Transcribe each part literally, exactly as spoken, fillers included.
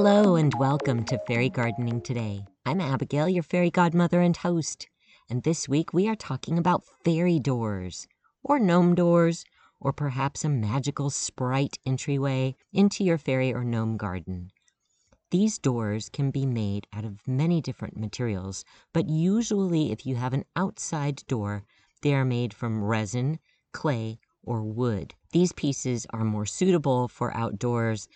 Hello and welcome to Fairy Gardening Today. I'm Abigail, your fairy godmother and host, and this week we are talking about fairy doors, or gnome doors, or perhaps a magical sprite entryway into your fairy or gnome garden. These doors can be made out of many different materials, but usually if you have an outside door, they are made from resin, clay, or wood. These pieces are more suitable for outdoors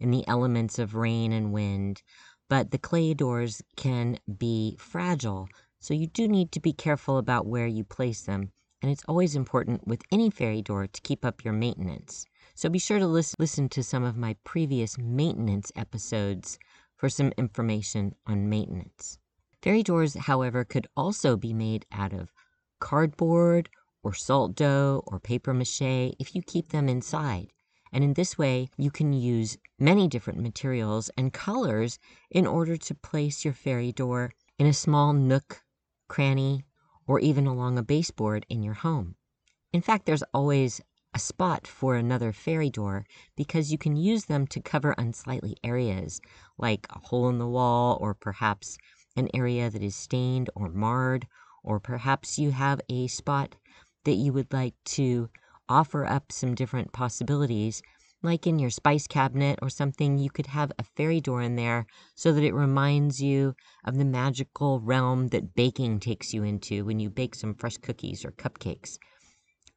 in the elements of rain and wind, but the clay doors can be fragile, so you do need to be careful about where you place them, and it's always important with any fairy door to keep up your maintenance. So be sure to listen, listen to some of my previous maintenance episodes for some information on maintenance. Fairy doors, however, could also be made out of cardboard or salt dough or paper mache if you keep them inside. And in this way, you can use many different materials and colors in order to place your fairy door in a small nook, cranny, or even along a baseboard in your home. In fact, there's always a spot for another fairy door because you can use them to cover unsightly areas like a hole in the wall, or perhaps an area that is stained or marred, or perhaps you have a spot that you would like to offer up some different possibilities. Like in your spice cabinet or something, you could have a fairy door in there so that it reminds you of the magical realm that baking takes you into when you bake some fresh cookies or cupcakes.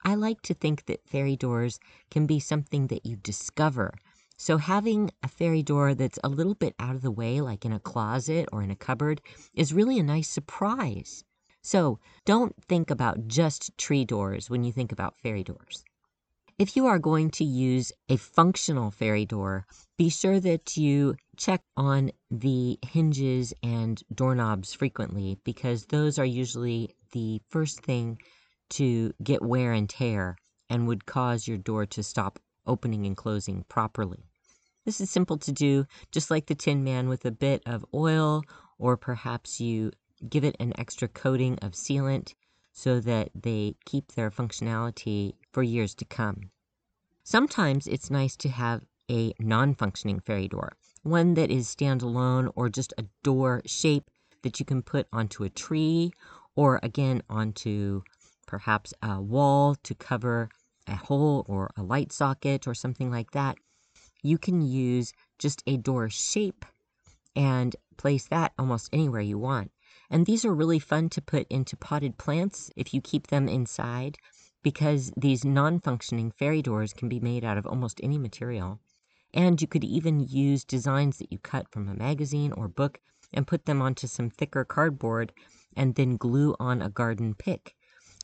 I like to think that fairy doors can be something that you discover. So having a fairy door that's a little bit out of the way, like in a closet or in a cupboard, is really a nice surprise. So don't think about just tree doors when you think about fairy doors. If you are going to use a functional fairy door, be sure that you check on the hinges and doorknobs frequently, because those are usually the first thing to get wear and tear and would cause your door to stop opening and closing properly. This is simple to do, just like the Tin Man, with a bit of oil, or perhaps you give it an extra coating of sealant so that they keep their functionality for years to come. Sometimes it's nice to have a non-functioning fairy door, one that is standalone or just a door shape that you can put onto a tree, or again onto perhaps a wall to cover a hole or a light socket or something like that. You can use just a door shape and place that almost anywhere you want. And these are really fun to put into potted plants if you keep them inside, because these non-functioning fairy doors can be made out of almost any material. And you could even use designs that you cut from a magazine or book and put them onto some thicker cardboard and then glue on a garden pick.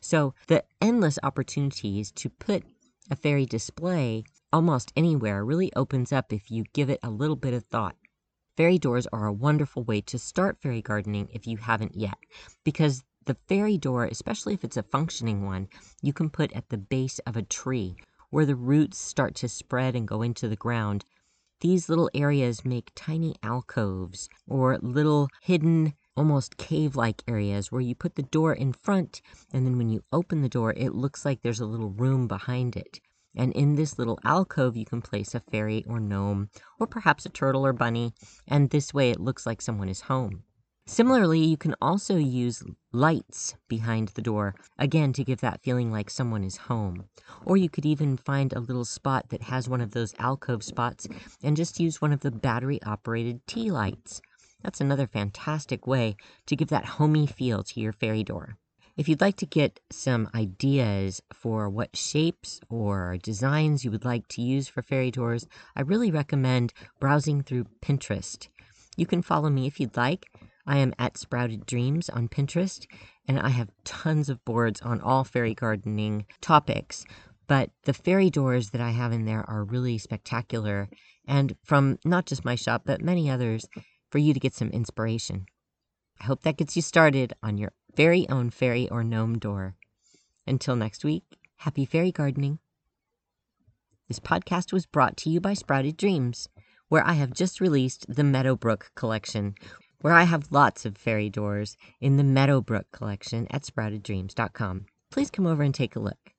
So the endless opportunities to put a fairy display almost anywhere really opens up if you give it a little bit of thought. Fairy doors are a wonderful way to start fairy gardening if you haven't yet, because the fairy door, especially if it's a functioning one, you can put at the base of a tree where the roots start to spread and go into the ground. These little areas make tiny alcoves or little hidden, almost cave-like areas where you put the door in front, and then when you open the door, it looks like there's a little room behind it. And in this little alcove, you can place a fairy or gnome, or perhaps a turtle or bunny, and this way it looks like someone is home. Similarly, you can also use lights behind the door, again to give that feeling like someone is home. Or you could even find a little spot that has one of those alcove spots and just use one of the battery-operated tea lights. That's another fantastic way to give that homey feel to your fairy door. If you'd like to get some ideas for what shapes or designs you would like to use for fairy doors, I really recommend browsing through Pinterest. You can follow me if you'd like. I am at Sprouted Dreams on Pinterest, and I have tons of boards on all fairy gardening topics. But the fairy doors that I have in there are really spectacular, and from not just my shop, but many others, for you to get some inspiration. I hope that gets you started on your very own fairy or gnome door. Until next week, happy fairy gardening. This podcast was brought to you by Sprouted Dreams, where I have just released the Meadowbrook collection, where I have lots of fairy doors in the Meadowbrook collection at sprouted dreams dot com. Please come over and take a look.